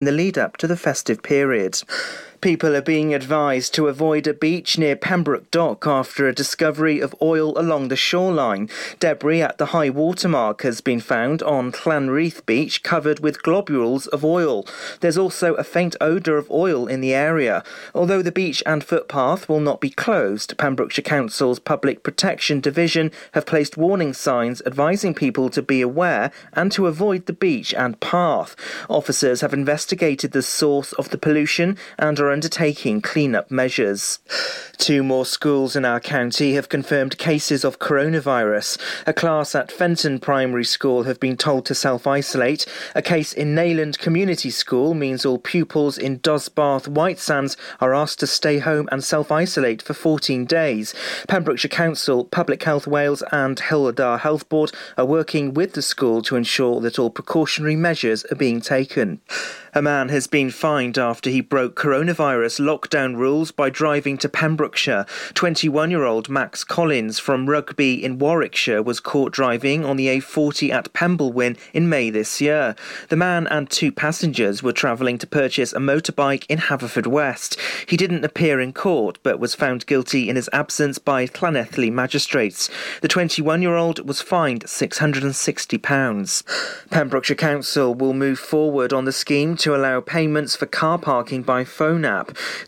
in the lead-up to the festive period. People are being advised to avoid a beach near Pembroke Dock after a discovery of oil along the shoreline. Debris at the high water mark has been found on Llanreath Beach covered with globules of oil. There's also a faint odour of oil in the area. Although the beach and footpath will not be closed, Pembrokeshire Council's Public Protection Division have placed warning signs advising people to be aware and to avoid the beach and path. Officers have investigated the source of the pollution and are undertaking clean-up measures. Two more schools in our county have confirmed cases of coronavirus. A class at Fenton Primary School have been told to self-isolate. A case in Nayland Community School means all pupils in Dosbarth Whitesands are asked to stay home and self-isolate for 14 days. Pembrokeshire Council, Public Health Wales and Hywel Dda Health Board are working with the school to ensure that all precautionary measures are being taken. A man has been fined after he broke coronavirus lockdown rules by driving to Pembrokeshire. 21-year-old Max Collins from Rugby in Warwickshire was caught driving on the A40 at Penblewin in May this year. The man and two passengers were travelling to purchase a motorbike in Haverfordwest. He didn't appear in court but was found guilty in his absence by Llanelli magistrates. The 21-year-old was fined £660. Pembrokeshire Council will move forward on the scheme to allow payments for car parking by phone app.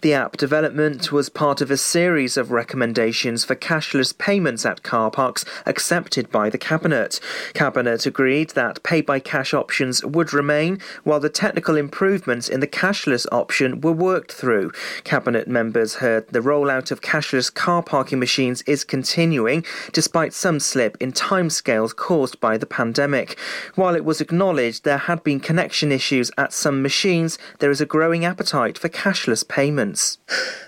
The app development was part of a series of recommendations for cashless payments at car parks accepted by the Cabinet. Cabinet agreed that pay by cash options would remain while the technical improvements in the cashless option were worked through. Cabinet members heard the rollout of cashless car parking machines is continuing despite some slip in timescales caused by the pandemic. While it was acknowledged there had been connection issues at some machines, there is a growing appetite for cashless payments.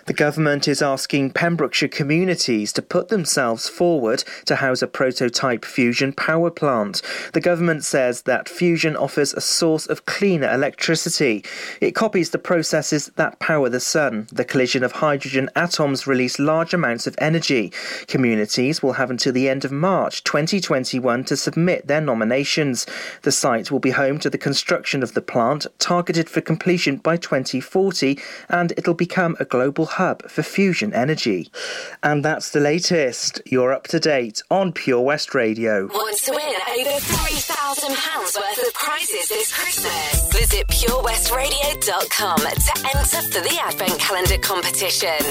The government is asking Pembrokeshire communities to put themselves forward to house a prototype fusion power plant. The government says that fusion offers a source of cleaner electricity. It copies the processes that power the sun. The collision of hydrogen atoms release large amounts of energy. Communities will have until the end of March 2021 to submit their nominations. The site will be home to the construction of the plant, targeted for completion by 2040, and it'll become a global hub for fusion energy. And that's the latest. You're up to date on Pure West Radio. Want to win over £3,000 worth of prizes this Christmas? Visit purewestradio.com to enter for the Advent Calendar competition.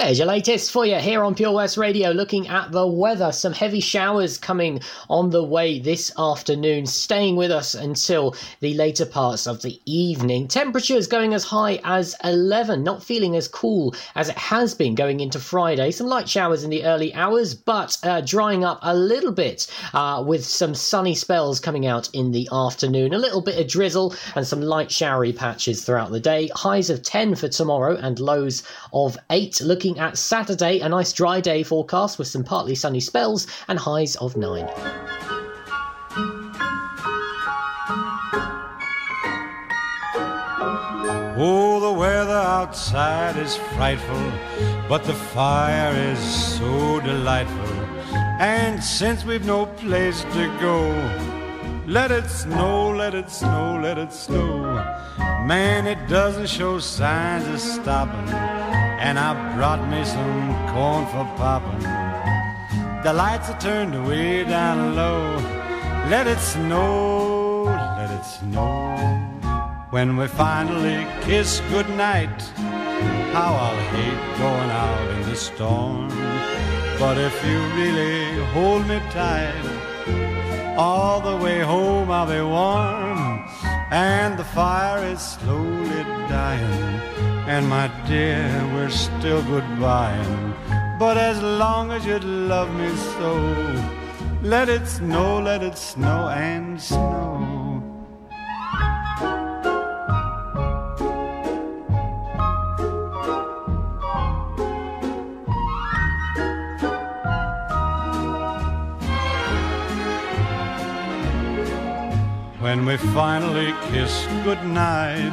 There's your latest for you here on Pure West Radio. Looking at the weather, some heavy showers coming on the way this afternoon, staying with us until the later parts of the evening. Temperatures going as high as 11, not feeling as cool as it has been going into Friday. Some light showers in the early hours, but drying up a little bit with some sunny spells coming out in the afternoon. A little bit of drizzle and some light showery patches throughout the day. Highs of 10 for tomorrow and lows of 8. Looking at Saturday, a nice dry day forecast with some partly sunny spells and highs of 9. Oh, the weather outside is frightful, but the fire is so delightful. And since we've no place to go, let it snow, let it snow, let it snow. Man, it doesn't show signs of stopping. And I brought me some corn for popping. The lights are turned way down low. Let it snow, let it snow. When we finally kiss goodnight, how I'll hate going out in the storm. But if you really hold me tight, all the way home I'll be warm. And the fire is slowly dying. And my dear, we're still goodbying. But as long as you'd love me so, let it snow and snow. When we finally kiss goodnight,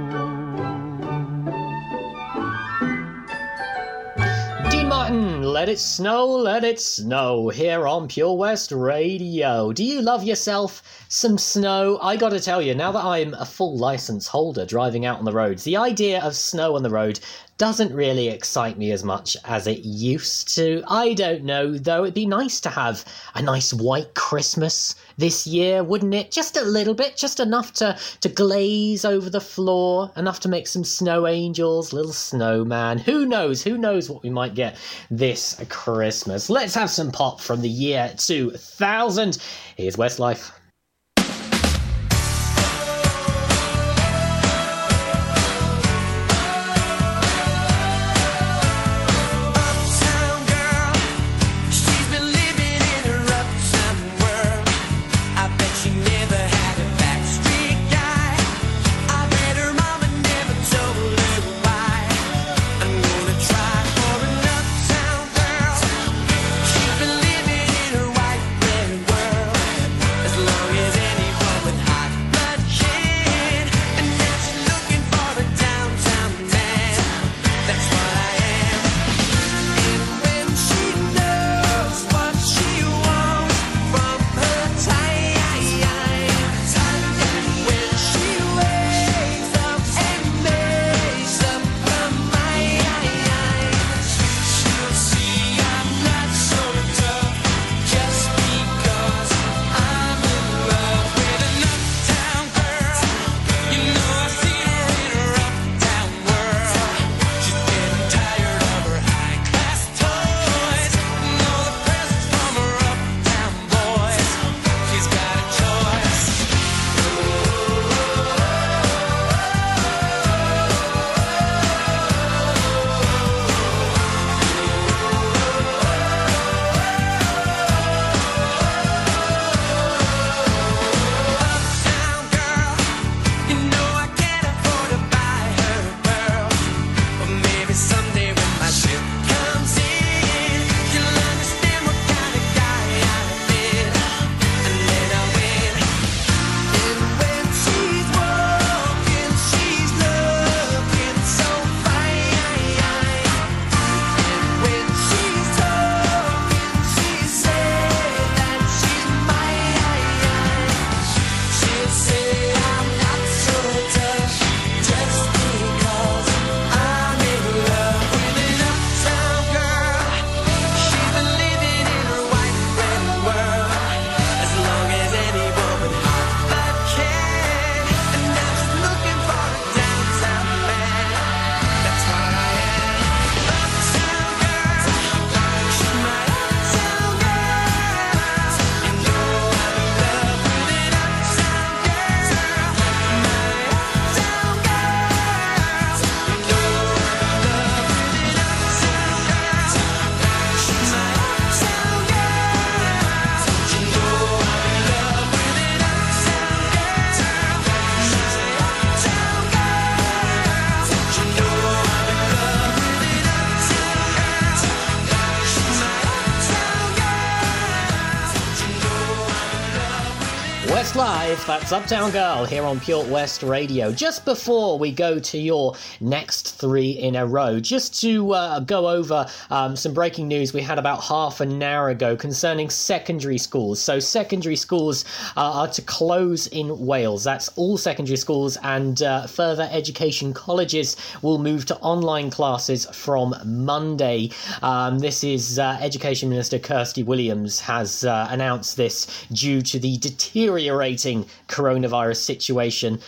Dean Martin, let it snow, let it snow, here on Pure West Radio. Do you love yourself some snow? I gotta tell you, now that I'm a full licence holder driving out on the roads, the idea of snow on the road doesn't really excite me as much as it used to. I don't know, though. It'd be nice to have a nice white Christmas this year, wouldn't it? Just a little bit, just enough to glaze over the floor, enough to make some snow angels, little snowman. Who knows what we might get this Christmas. Let's have some pop from the year 2000. Here's Westlife. That's Uptown Girl here on Pure West Radio. Just before we go to your next three in a row, just to go over some breaking news we had about half an hour ago concerning secondary schools. So secondary schools are to close in Wales. That's all secondary schools, and further education colleges will move to online classes from Monday. This is Education Minister Kirsty Williams has announced this due to the deteriorating coronavirus situation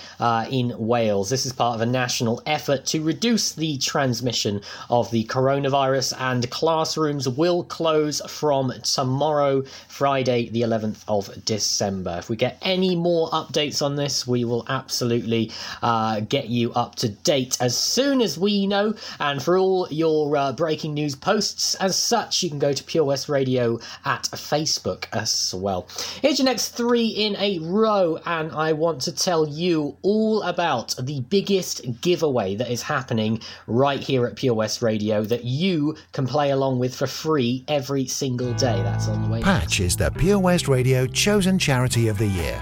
in Wales. This is part of a national effort to reduce reduce the transmission of the coronavirus, and classrooms will close from tomorrow, Friday the 11th of December. If we get any more updates on this, we will absolutely get you up to date as soon as we know. And for all your breaking news posts as such, you can go to Pure West Radio at Facebook as well. Here's your next three in a row, and I want to tell you all about the biggest giveaway that is happening right here at Pure West Radio that you can play along with for free every single day. That's on the way. Patch is the Pure West Radio chosen charity of the year.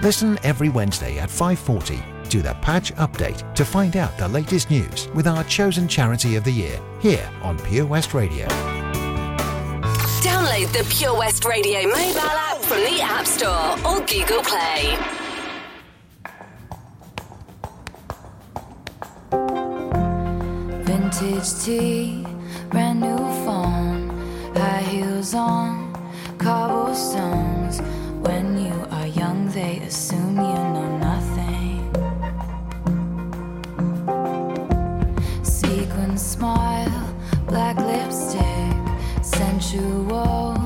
Listen every Wednesday at 5:40 to the Patch Update to find out the latest news with our chosen charity of the year here on Pure West Radio. Download the Pure West Radio mobile app from the App Store or Google Play. Vintage tea, brand new phone, high heels on, cobblestones. When you are young, they assume you know nothing. Sequin smile, black lipstick, sensual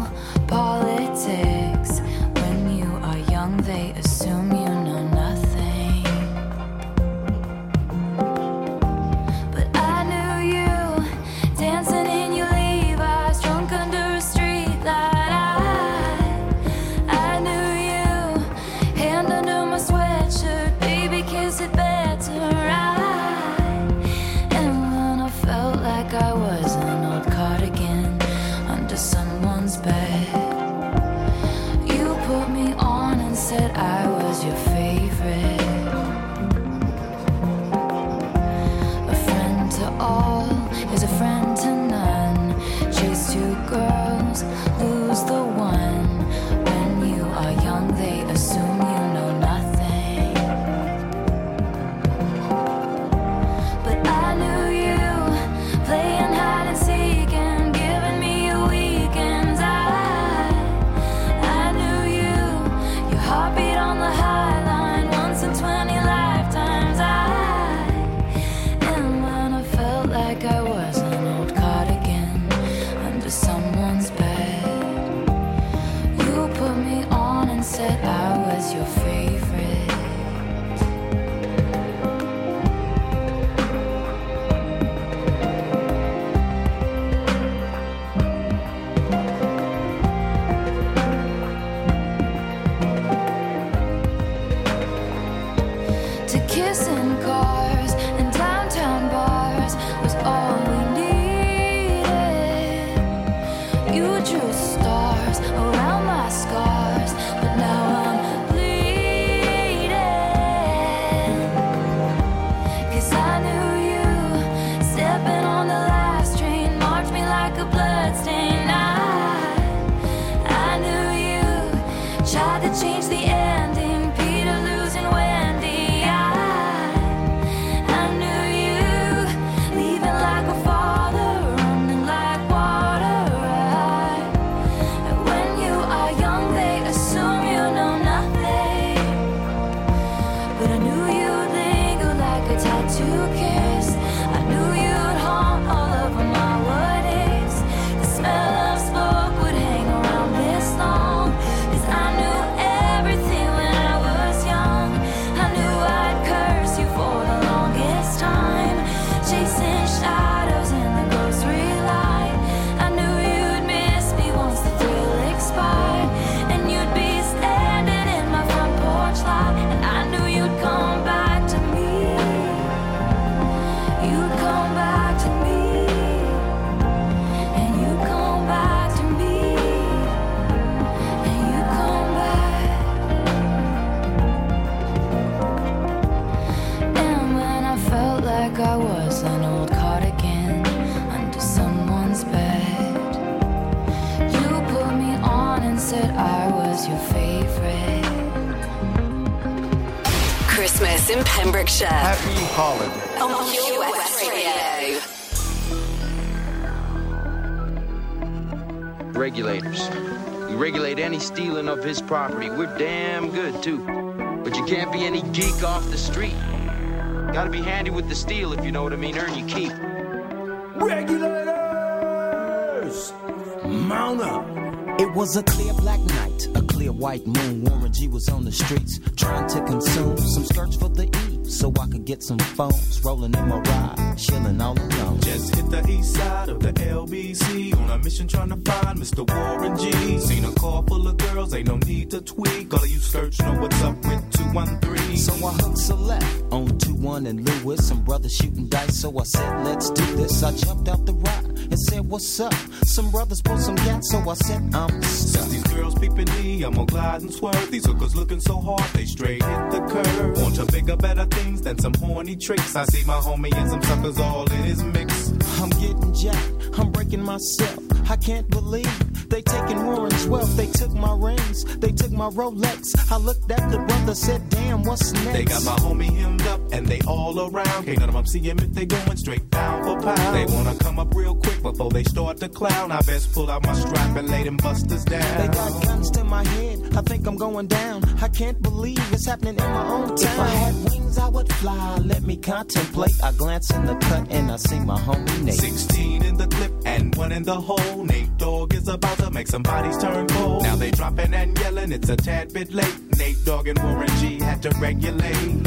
politics. When you are young, they assume you know nothing. But I knew you dancing in your Levi's, drunk under a street light. I knew you, hand under my sweatshirt, baby, kiss it better. And then I felt like I was an old cardigan under someone's bed. You put me on and said I was your favorite, a friend to all is a friend to none. Chase two girls, lose the one. When you are young, they assume you know nothing. But I knew you playing hide and seek. that I was your favourite. Christmas in Pembrokeshire. Happy holiday on Pure West Radio. Regulators. We regulate any stealing of his property. We're damn good, too. But you can't be any geek off the street. Gotta be handy with the steel, if you know what I mean. Earn your keep. Regulators! Mount up! It was a clear black night, a clear white moon. Warren G was on the streets, trying to consume some skirts for the E, so I could get some phones. Rolling in my ride, chilling all alone. Just hit the east side of the LBC. On a mission trying to find Mr. Warren G. Seen a car full of girls, ain't no need to tweak. All of you search know what's up with 213. So I hooked select on 21 and Lewis. Some brothers shooting dice, so I said, let's do this. I jumped out the ride and said, what's up? Some brothers pulled some gas, so I said, I'm stuck. Since these girls peeping me, I'm gonna glide and swerve. These hookers looking so hard, they straight hit the curve. Want to bigger, better things than some horny tricks. I see my homie and some suckers all in his mix. I'm getting jacked, I'm breaking myself. I can't believe they taking Warren's wealth. They took my rings, they took my Rolex. I looked at the brother, said, damn, what's next? They got my homie hemmed up and they all around. Can't none of them see him if they going straight down for pound. They wanna come up real quick before they start to clown. I best pull out my strap and lay them busters down. They got guns to my head, I think I'm going down. I can't believe it's happening in my own town. If I had wings, I would fly, let me contemplate. I glance in the cut and I see my homie Nate. 16 in the clip and 1 in the hole. Nate Dogg is about to make some bodies turn cold. Now they dropping and yelling, it's a tad bit late. Nate Dogg and Warren G had to regulate.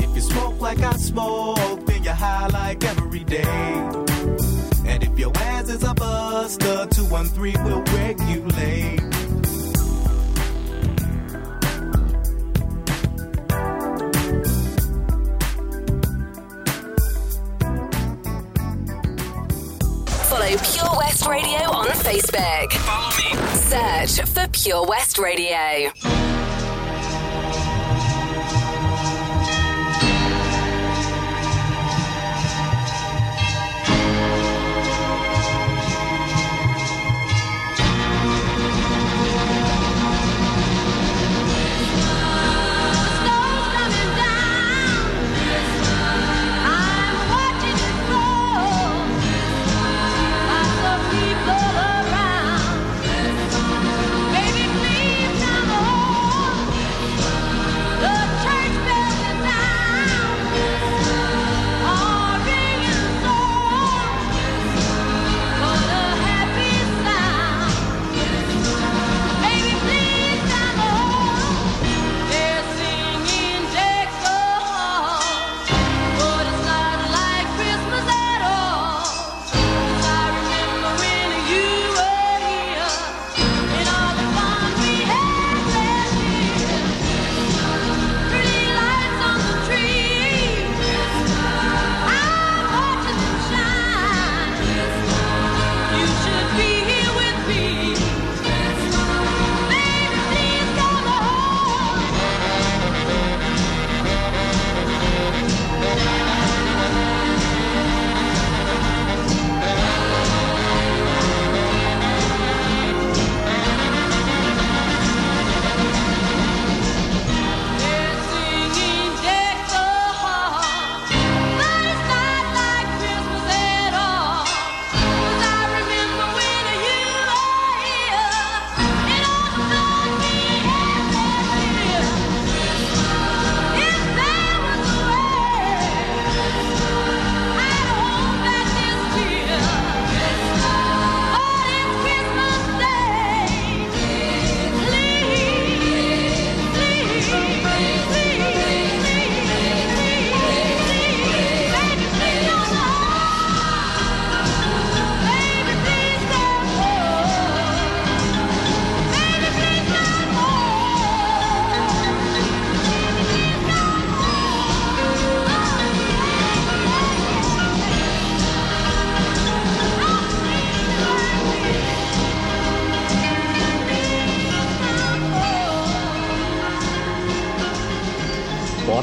If you smoke like I smoke, then you're high like every day. And if your ass is a buster, 213 will regulate. Follow Pure West Radio on Facebook. Follow me. Search for Pure West Radio. People around, baby, please come home.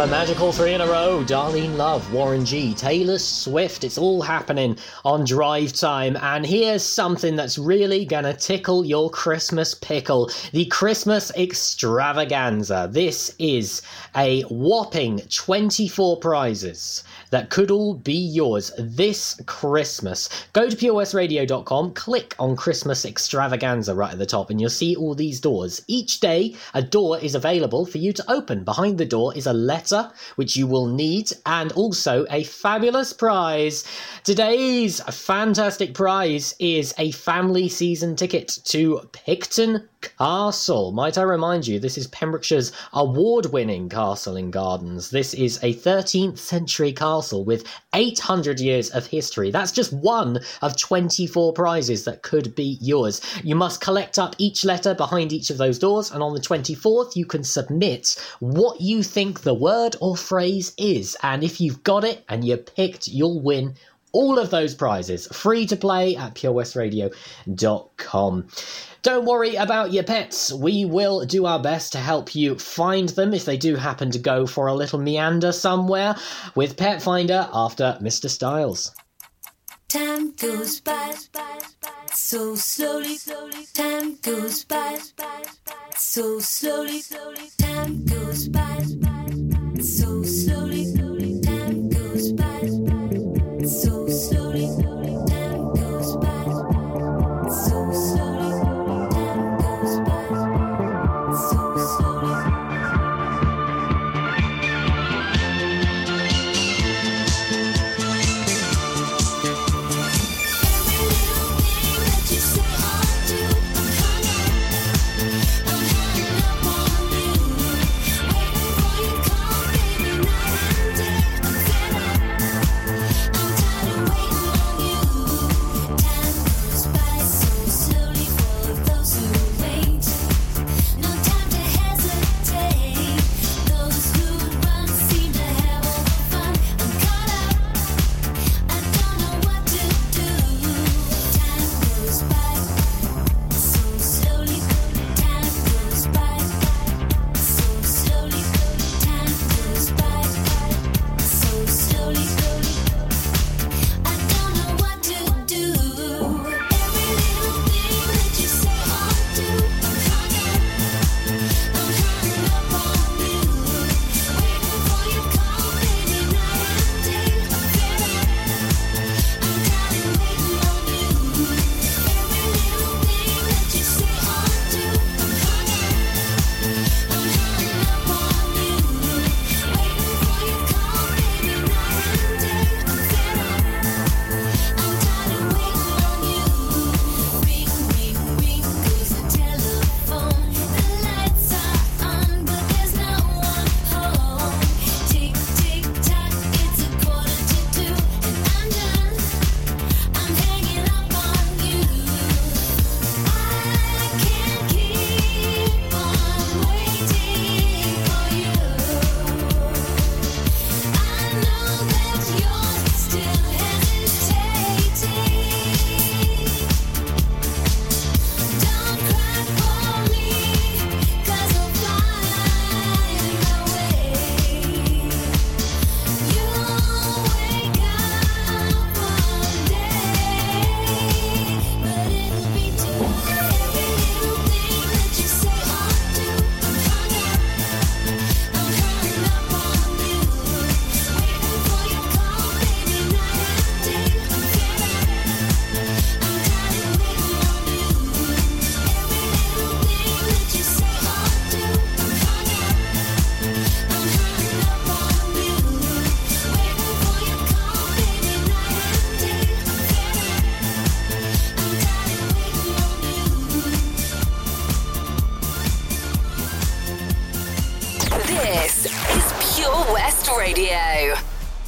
What a magical three in a row. Darlene Love, Warren G, Taylor Swift. It's all happening on Drive Time. And here's something that's really going to tickle your Christmas pickle. The Christmas Extravaganza. This is a whopping 24 prizes that could all be yours this Christmas. Go to POSRadio.com, click on Christmas Extravaganza right at the top, and you'll see all these doors. Each day, a door is available for you to open. Behind the door is a letter, which you will need, and also a fabulous prize. Today's fantastic prize is a family season ticket to Picton Castle. Might I remind you, this is Pembrokeshire's award-winning castle and gardens. This is a 13th century castle with 800 years of history. That's just one of 24 prizes that could be yours. You must collect up each letter behind each of those doors, and on the 24th you can submit what you think the word or phrase is, and if you've got it and you're picked, you'll win all of those prizes. Free to play at purewestradio.com. Don't worry about your pets. We will do our best to help you find them if they do happen to go for a little meander somewhere with Pet Finder after Mr. Styles. Time goes by so slowly. Time goes by so slowly. Time goes by so slowly. Time goes by so slowly. Time goes by so slowly.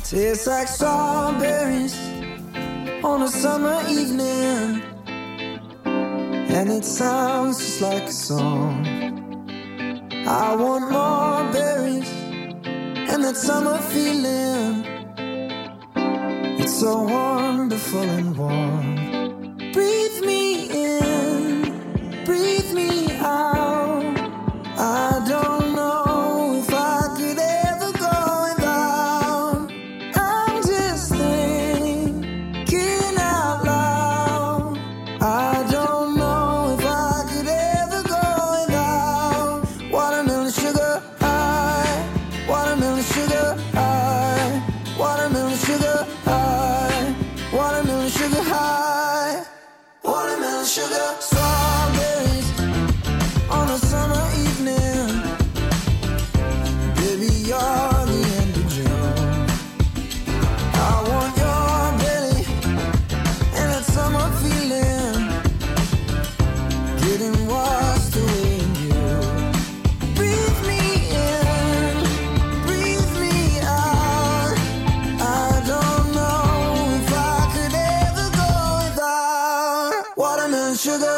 Tastes like strawberries on a summer evening, and it sounds just like a song. I want more berries and that summer feeling. It's so wonderful and warm. Breathe me in, breathe me out. I don't know if I could ever go sugar strawberries on a summer evening. Baby, you're the end of June. I want your belly and that summer feeling, getting washed away in you. Breathe me in, breathe me out. I don't know if I could ever go without watermelon sugar.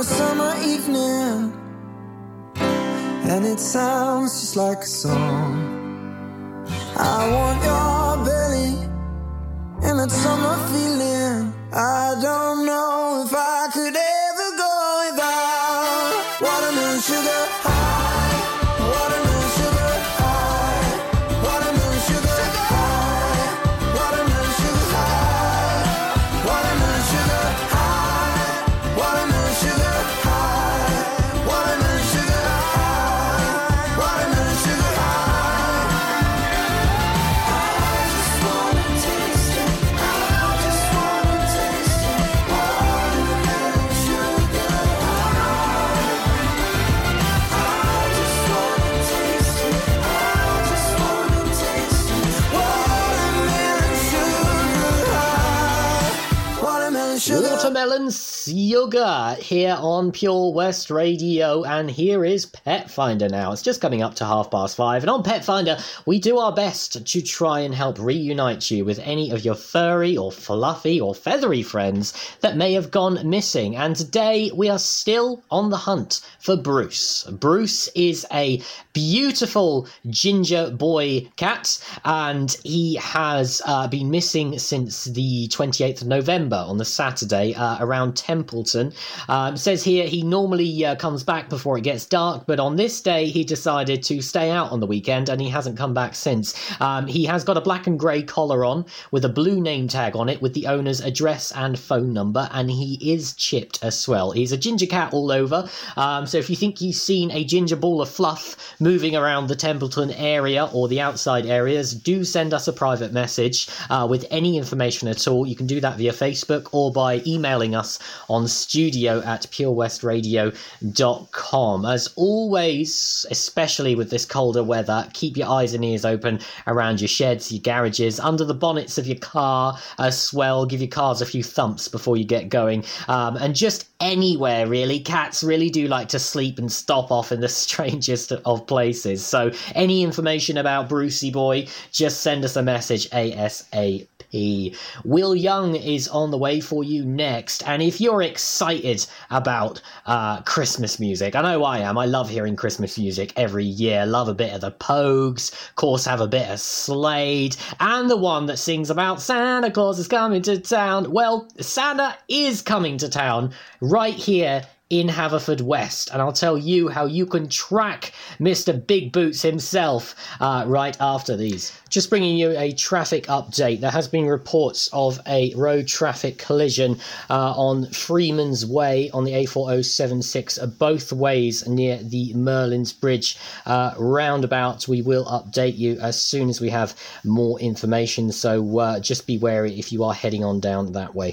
A summer evening, and it sounds just like a song. I want your belly and that summer feeling. I don't know if I could ever go without watermelon sugar. Watermelon Sugar here on Pure West Radio, and here is Pet Finder now. It's just coming up to 5:30, and on Pet Finder we do our best to try and help reunite you with any of your furry or fluffy or feathery friends that may have gone missing. And today we are still on the hunt for Bruce. Bruce is a beautiful ginger boy cat, and he has been missing since the 28th of November on the Saturday around Templeton. Says here he normally comes back before it gets dark, but on this day he decided to stay out on the weekend and he hasn't come back since. He has got a black and grey collar on with a blue name tag on it with the owner's address and phone number, and he is chipped as well. He's a ginger cat all over, so if you think you've seen a ginger ball of fluff moving around the Templeton area or the outside areas, do send us a private message with any information at all. You can do that via Facebook or by emailing us on studio@purewestradio.com. As always, especially with this colder weather, keep your eyes and ears open around your sheds, your garages, under the bonnets of your car as well. Give your cars a few thumps before you get going. And just anywhere, really. Cats really do like to sleep and stop off in the strangest of places. So any information about Brucey Boy, just send us a message ASAP. Will Young is on the way for you next, and if you're excited about Christmas music, I know I am. I love hearing Christmas music every year. Love a bit of the Pogues, of course, have a bit of Slade, and the one that sings about Santa Claus is coming to town. Well, Santa is coming to town right here in Haverfordwest, and I'll tell you how you can track Mr. Big Boots himself right after these. Just bringing you a traffic update. There has been reports of a road traffic collision on Freeman's Way on the A4076, both ways near the Merlin's Bridge roundabout. We will update you as soon as we have more information, so just be wary if you are heading on down that way.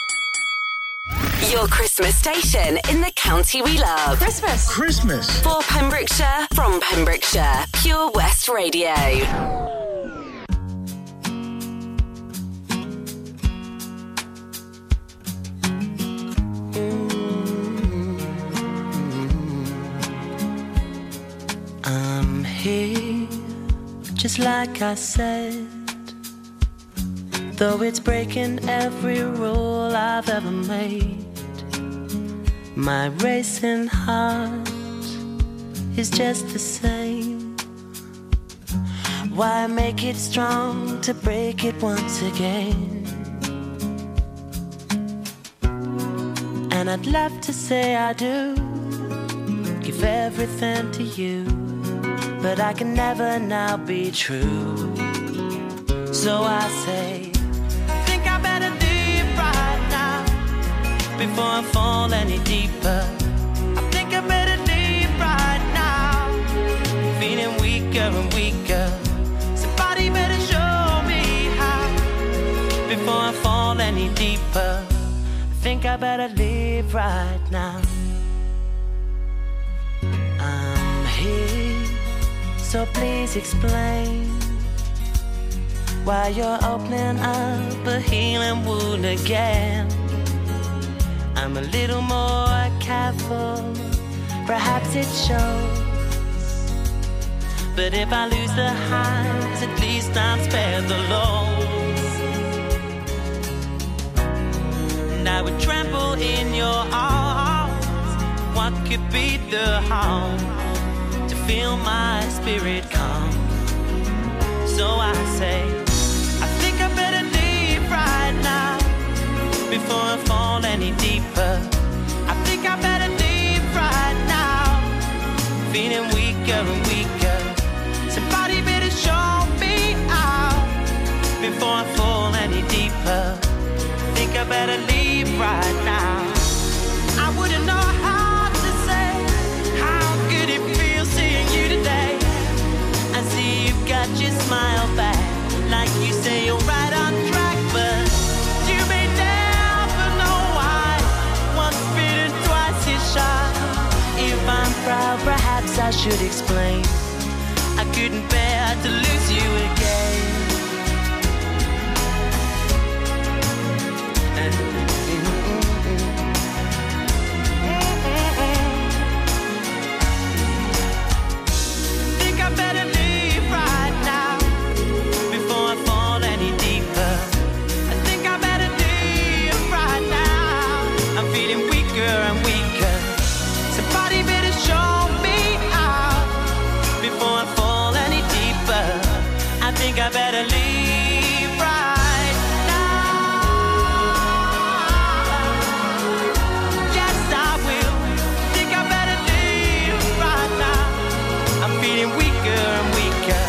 Your Christmas station in the county we love. Christmas. For Pembrokeshire, from Pembrokeshire, Pure West Radio. here, just like I said. Though it's breaking every rule I've ever made, my racing heart is just the same. Why make it strong to break it once again? And I'd love to say I do give everything to you, but I can never now be true. So I say, I think I better leave right now before I fall any deeper. I think I better leave right now, feeling weaker and weaker. Somebody better show me how before I fall any deeper. I think I better leave right now. I'm here, so please explain why you're opening up a healing wound again. I'm a little more careful, perhaps it shows, but if I lose the highs, at least I'm spared the lows. I would tremble in your arms. What could be the harm to feel my spirit calm? So I say, I think I better leave right now before I fall any deeper. I think I better leave right now, feeling weaker and weaker. Somebody better show me out before I fall any deeper. I think I better leave right now. I wouldn't know how to say how good it feels seeing you today. I see you've got your smile back, like you say you're right on track, but you may never know why. Once bitten, twice is shy. If I'm proud, perhaps I should explain. I couldn't bear to lose you again. Think I better leave right now before I fall any deeper. I think I better leave right now, I'm feeling weaker and weaker.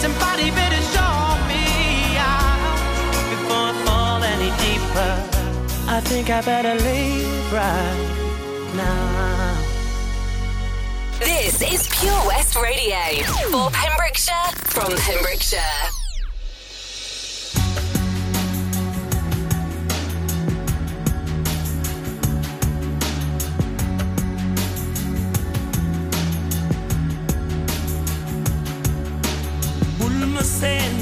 Somebody better show me out before I fall any deeper. I think I better leave right now. I think I better leave right now. This is Pure West Radio for Pembrokeshire, from Pembrokeshire. Bulma sen,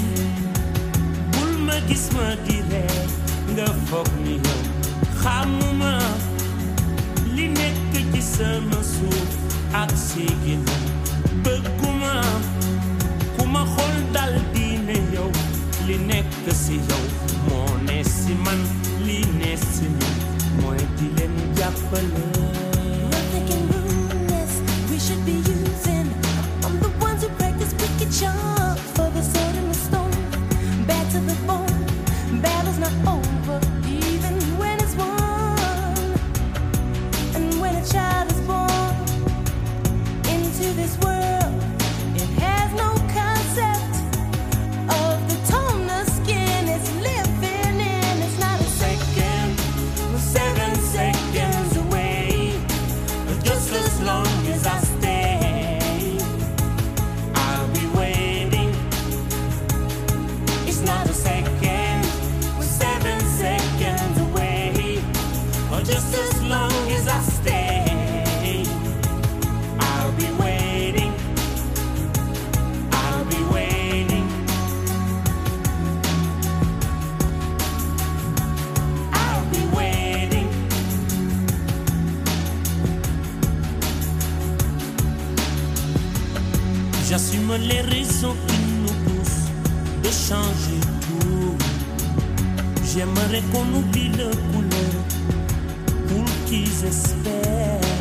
bulma gisma dire, nga fok ni yo. Xamuma li nekk ci sama suuf ak sigin bëgguma ku ma xol dal di ne yow li nekk ci yow moo ne ci man li ne ci man mooy di leen jàppale. We're thinking rudeness we should be using. I'm the ones who practice wicked charm for the sword and the stone. Bad to the bone, battle's not over. A child is born into this world. It has no concept of the tone of skin it's living in. It's not a second, we're 7 seconds away. J'assume les raisons qui nous poussent de changer tout. J'aimerais qu'on oublie le couleur pour qu'ils espèrent.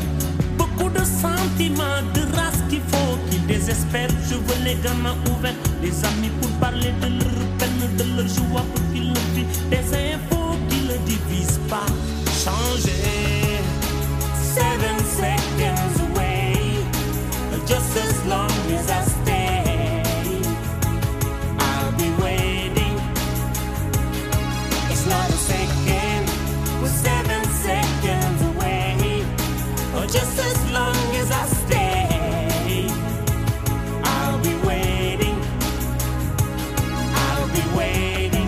Beaucoup de sentiments, de race qu'il faut qu'ils désespèrent. Je veux les gamins ouverts, les amis pour parler de leur peine, de leur joie pour qu'ils le vivent. Des infos qui ne divisent pas. Changer 7 seconds away, just as long as I stay, I'll be waiting. It's not a second, we're 7 seconds away, or just as long as I stay, I'll be waiting, I'll be waiting.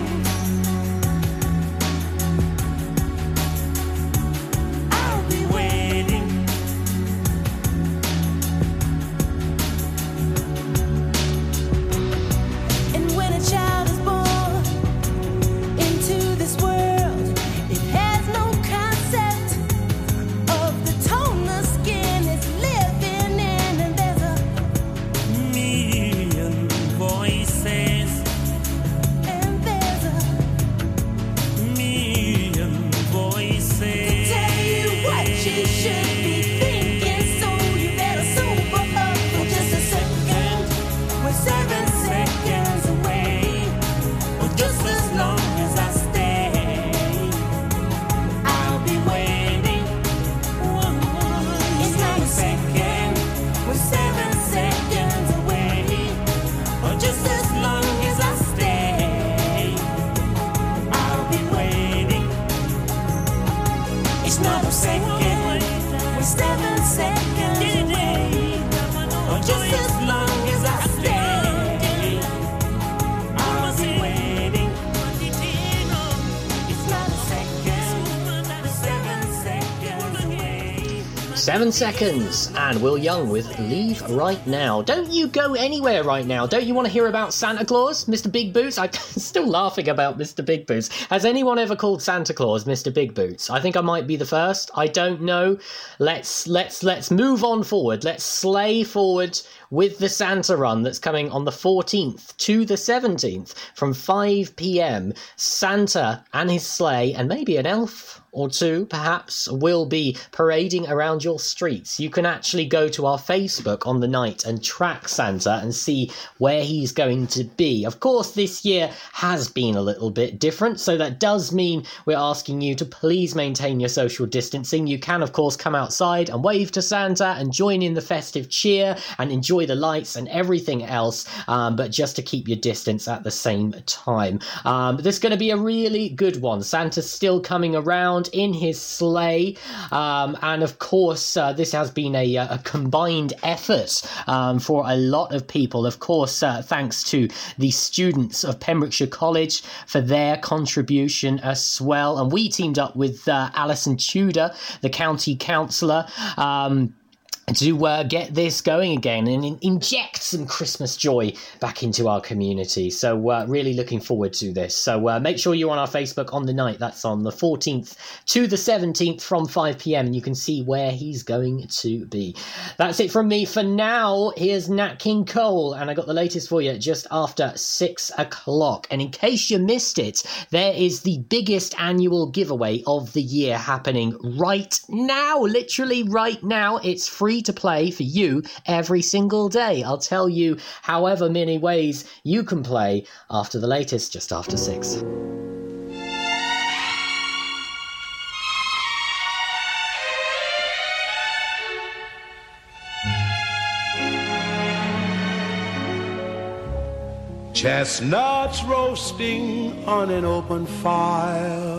Seconds and Will Young with Leave Right Now. Don't you go anywhere right now. Don't you want to hear about Santa Claus, Mr. Big Boots? I'm still laughing about Mr. Big Boots. Has anyone ever called Santa Claus Mr. Big Boots? I think I might be the first. I don't know. Let's move on forward. Let's slay forward with the Santa run that's coming on the 14th to the 17th from 5 p.m. Santa and his sleigh, and maybe an elf or two perhaps, will be parading around your streets. You can actually go to our Facebook on the night and track Santa and see where he's going to be. Of course, this year has been a little bit different, so that does mean we're asking you to please maintain your social distancing. You can, of course, come outside and wave to Santa and join in the festive cheer and enjoy the lights and everything else, but just to keep your distance at the same time. This is going to be a really good one. Santa's still coming around in his sleigh, and of course this has been a combined effort for a lot of people. Of course, thanks to the students of Pembrokeshire College for their contribution as well, and we teamed up with Alison Tudor, the county councillor, to get this going again and inject some Christmas joy back into our community. So really looking forward to this. So make sure you're on our Facebook on the night. That's on the 14th to the 17th from 5 p.m. and you can see where he's going to be. That's it from me for now. Here's Nat King Cole, and I got the latest for you just after 6 o'clock. And in case you missed it, there is the biggest annual giveaway of the year happening right now. Literally right now. It's free to play for you every single day. I'll tell you however many ways you can play after the latest, just after 6. Chestnuts roasting on an open fire,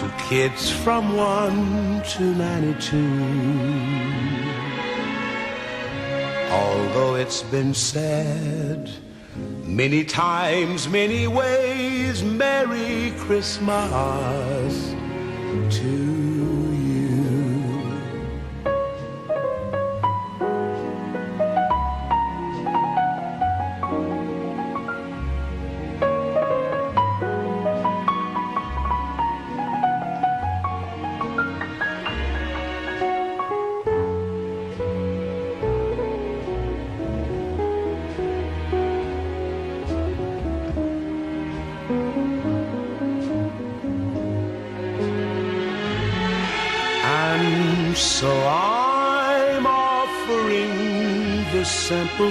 to kids from 1 to 92. Although it's been said many times, many ways, Merry Christmas to you. Simple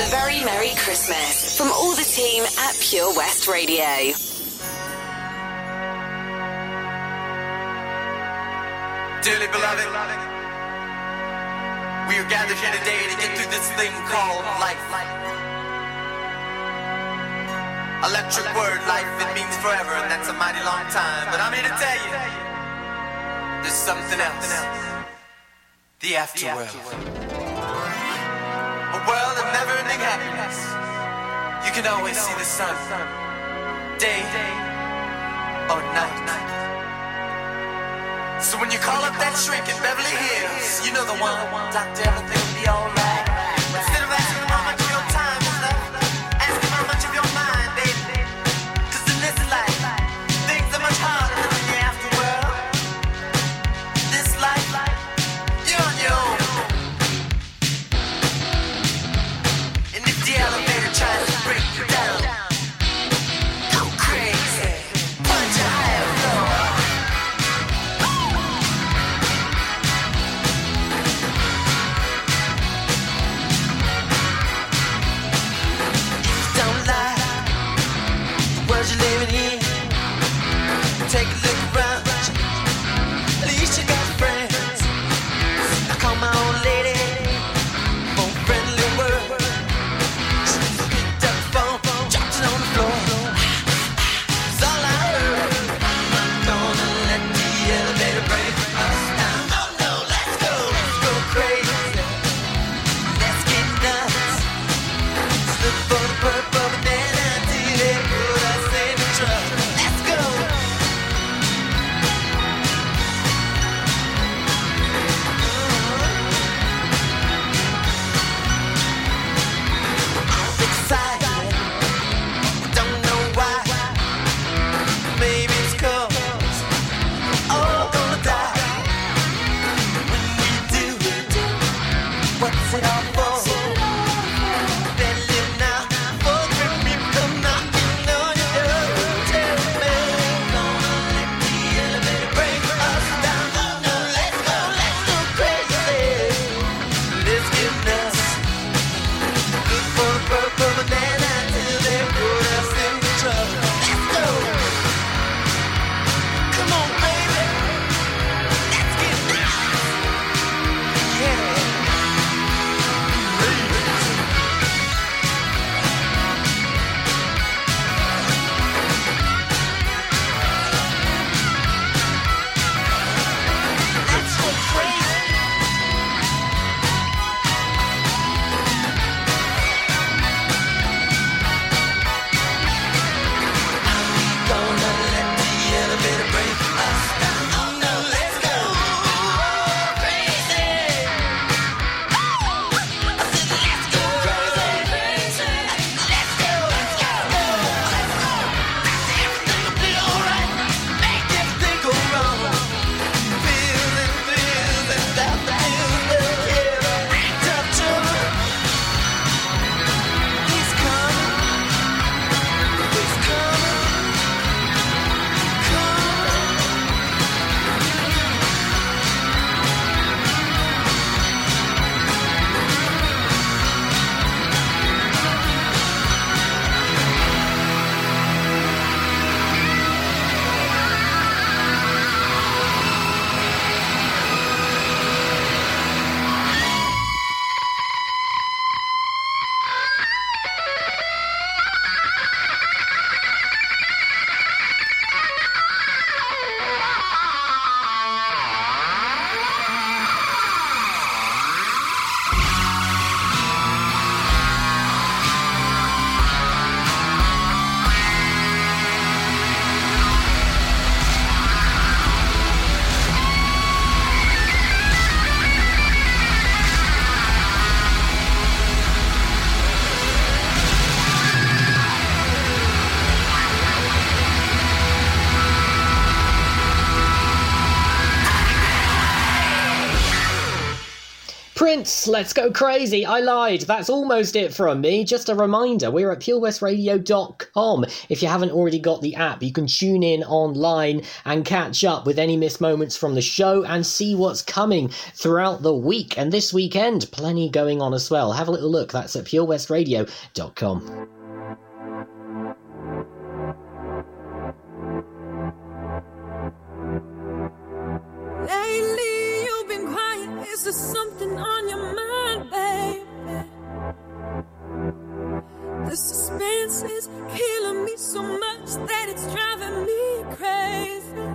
A very Merry Christmas from all the team at Pure West Radio. Dearly beloved, we are gathered here today to get through this thing called life. Electric word, life, it means forever, and that's a mighty long time. But I'm here to tell you, there's something else. The afterworld. A world of never-ending happiness. You can always see the sun, day or night. So when you call up that shrink in Beverly Hills, you know the one, doctor, everything will be alright. Instead of asking him how much of your time is left, ask him how much of your mind, baby. Cause in this life, things are much harder than in the afterworld. This life, you're on your own. Tries to break you down, go crazy, punch a higher floor. You don't lie, the world you're living in. Take a look around, at least you got friends. I call my old lady. let's go crazy. I lied. That's almost it from me. Just a reminder, we're at purewestradio.com. If you haven't already got the app, you can tune in online and catch up with any missed moments from the show and see what's coming throughout the week. And this weekend, plenty going on as well. Have a little look. That's at purewestradio.com. Is there something on your mind, baby? The suspense is killing me so much that it's driving me crazy.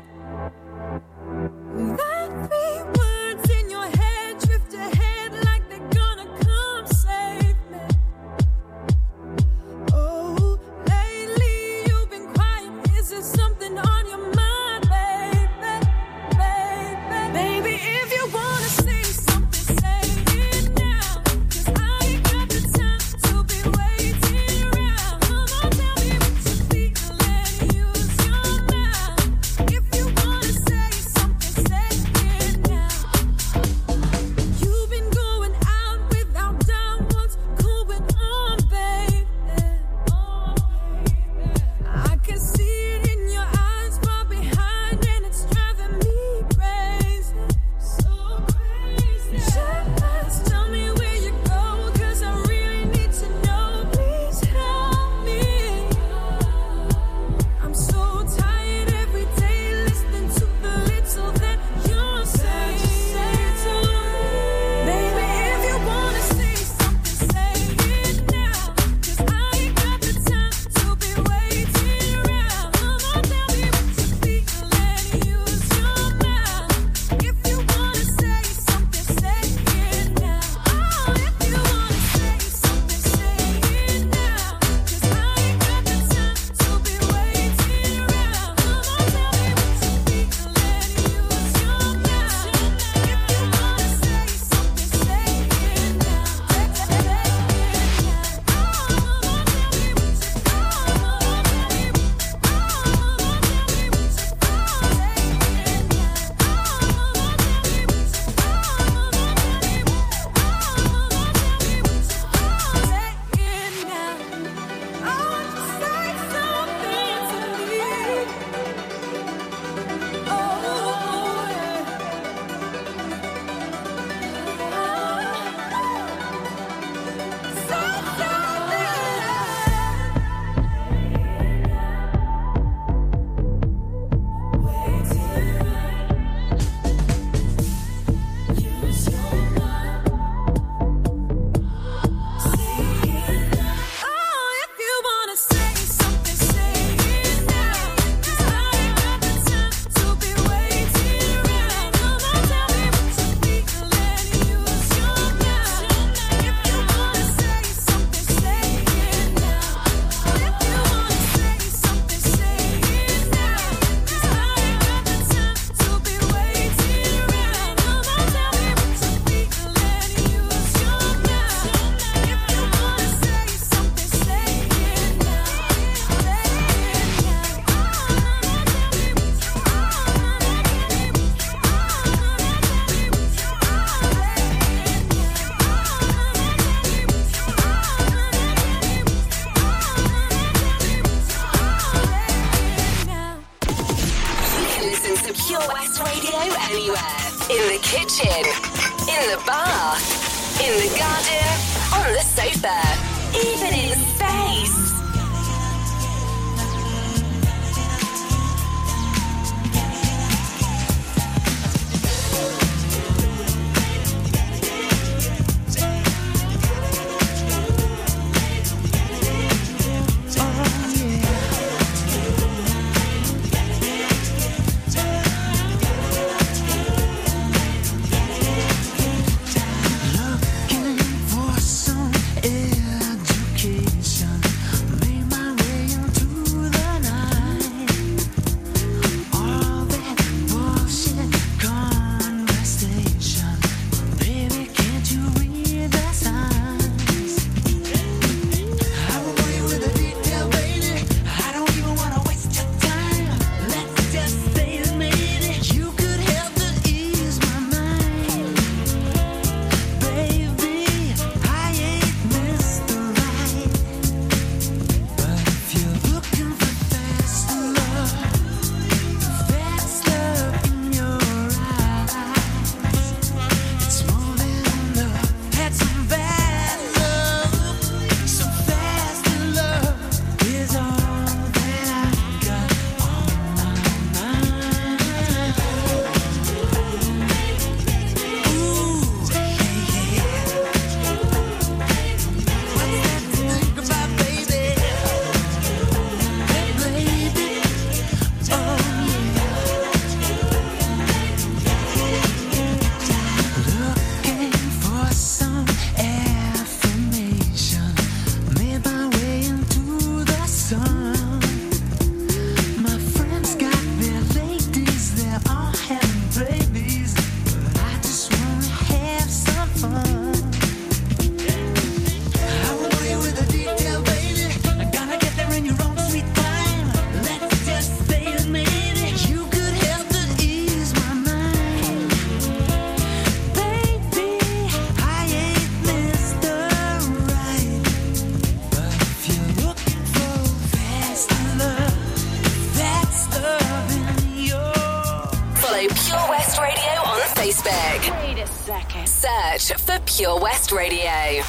That we were. search for Pure West Radio.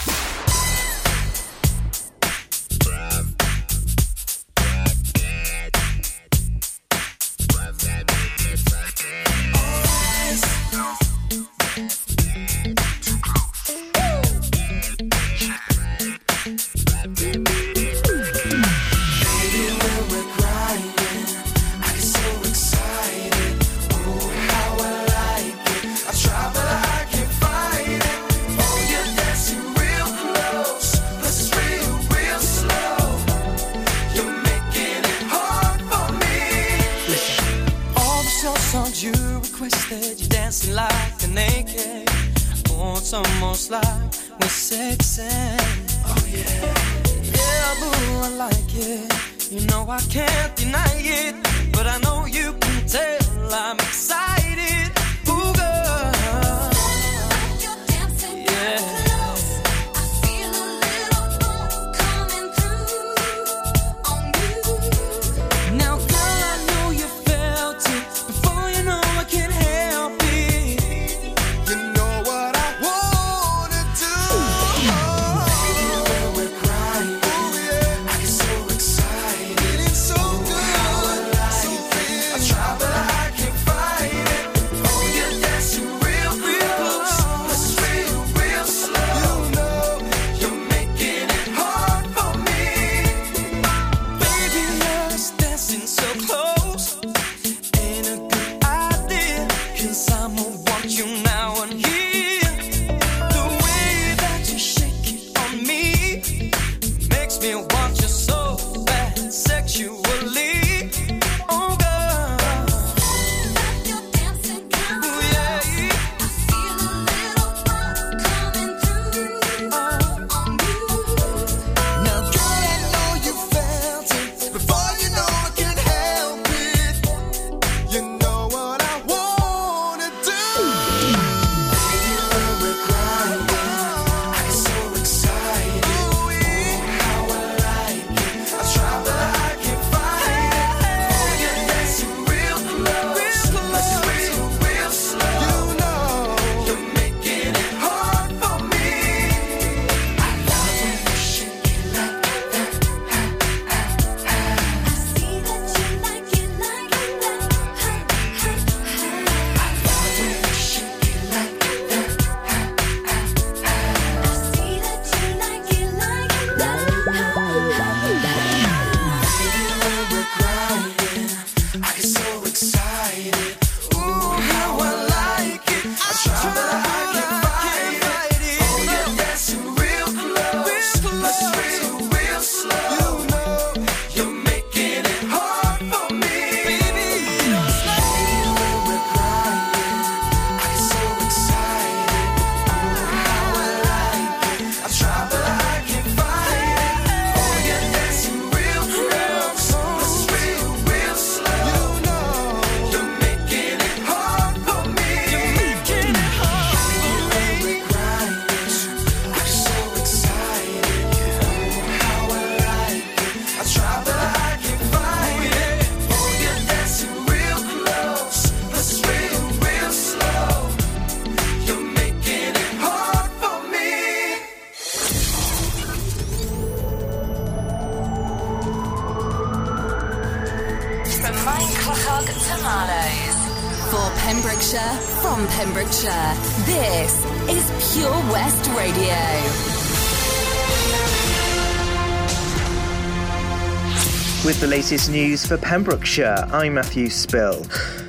Latest news for Pembrokeshire, I'm Matthew Spill.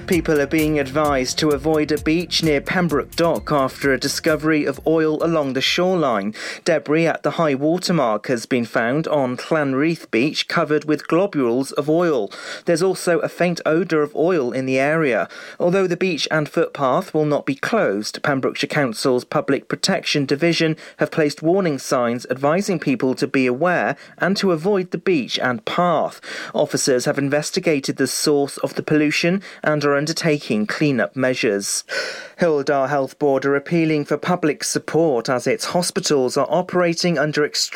People are being advised to avoid a beach near Pembroke Dock after a discovery of oil along the shoreline. Debris at the high water mark has been found on Llanreath Beach covered with globules of oil. There's also a faint odour of oil in the area. Although the beach and footpath will not be closed, Pembrokeshire Council's Public Protection Division have placed warning signs advising people to be aware and to avoid the beach and path. Officers have investigated the source of the pollution and are undertaking clean-up measures. Hywel Dda Health Board are appealing for public support as its hospitals are operating under extreme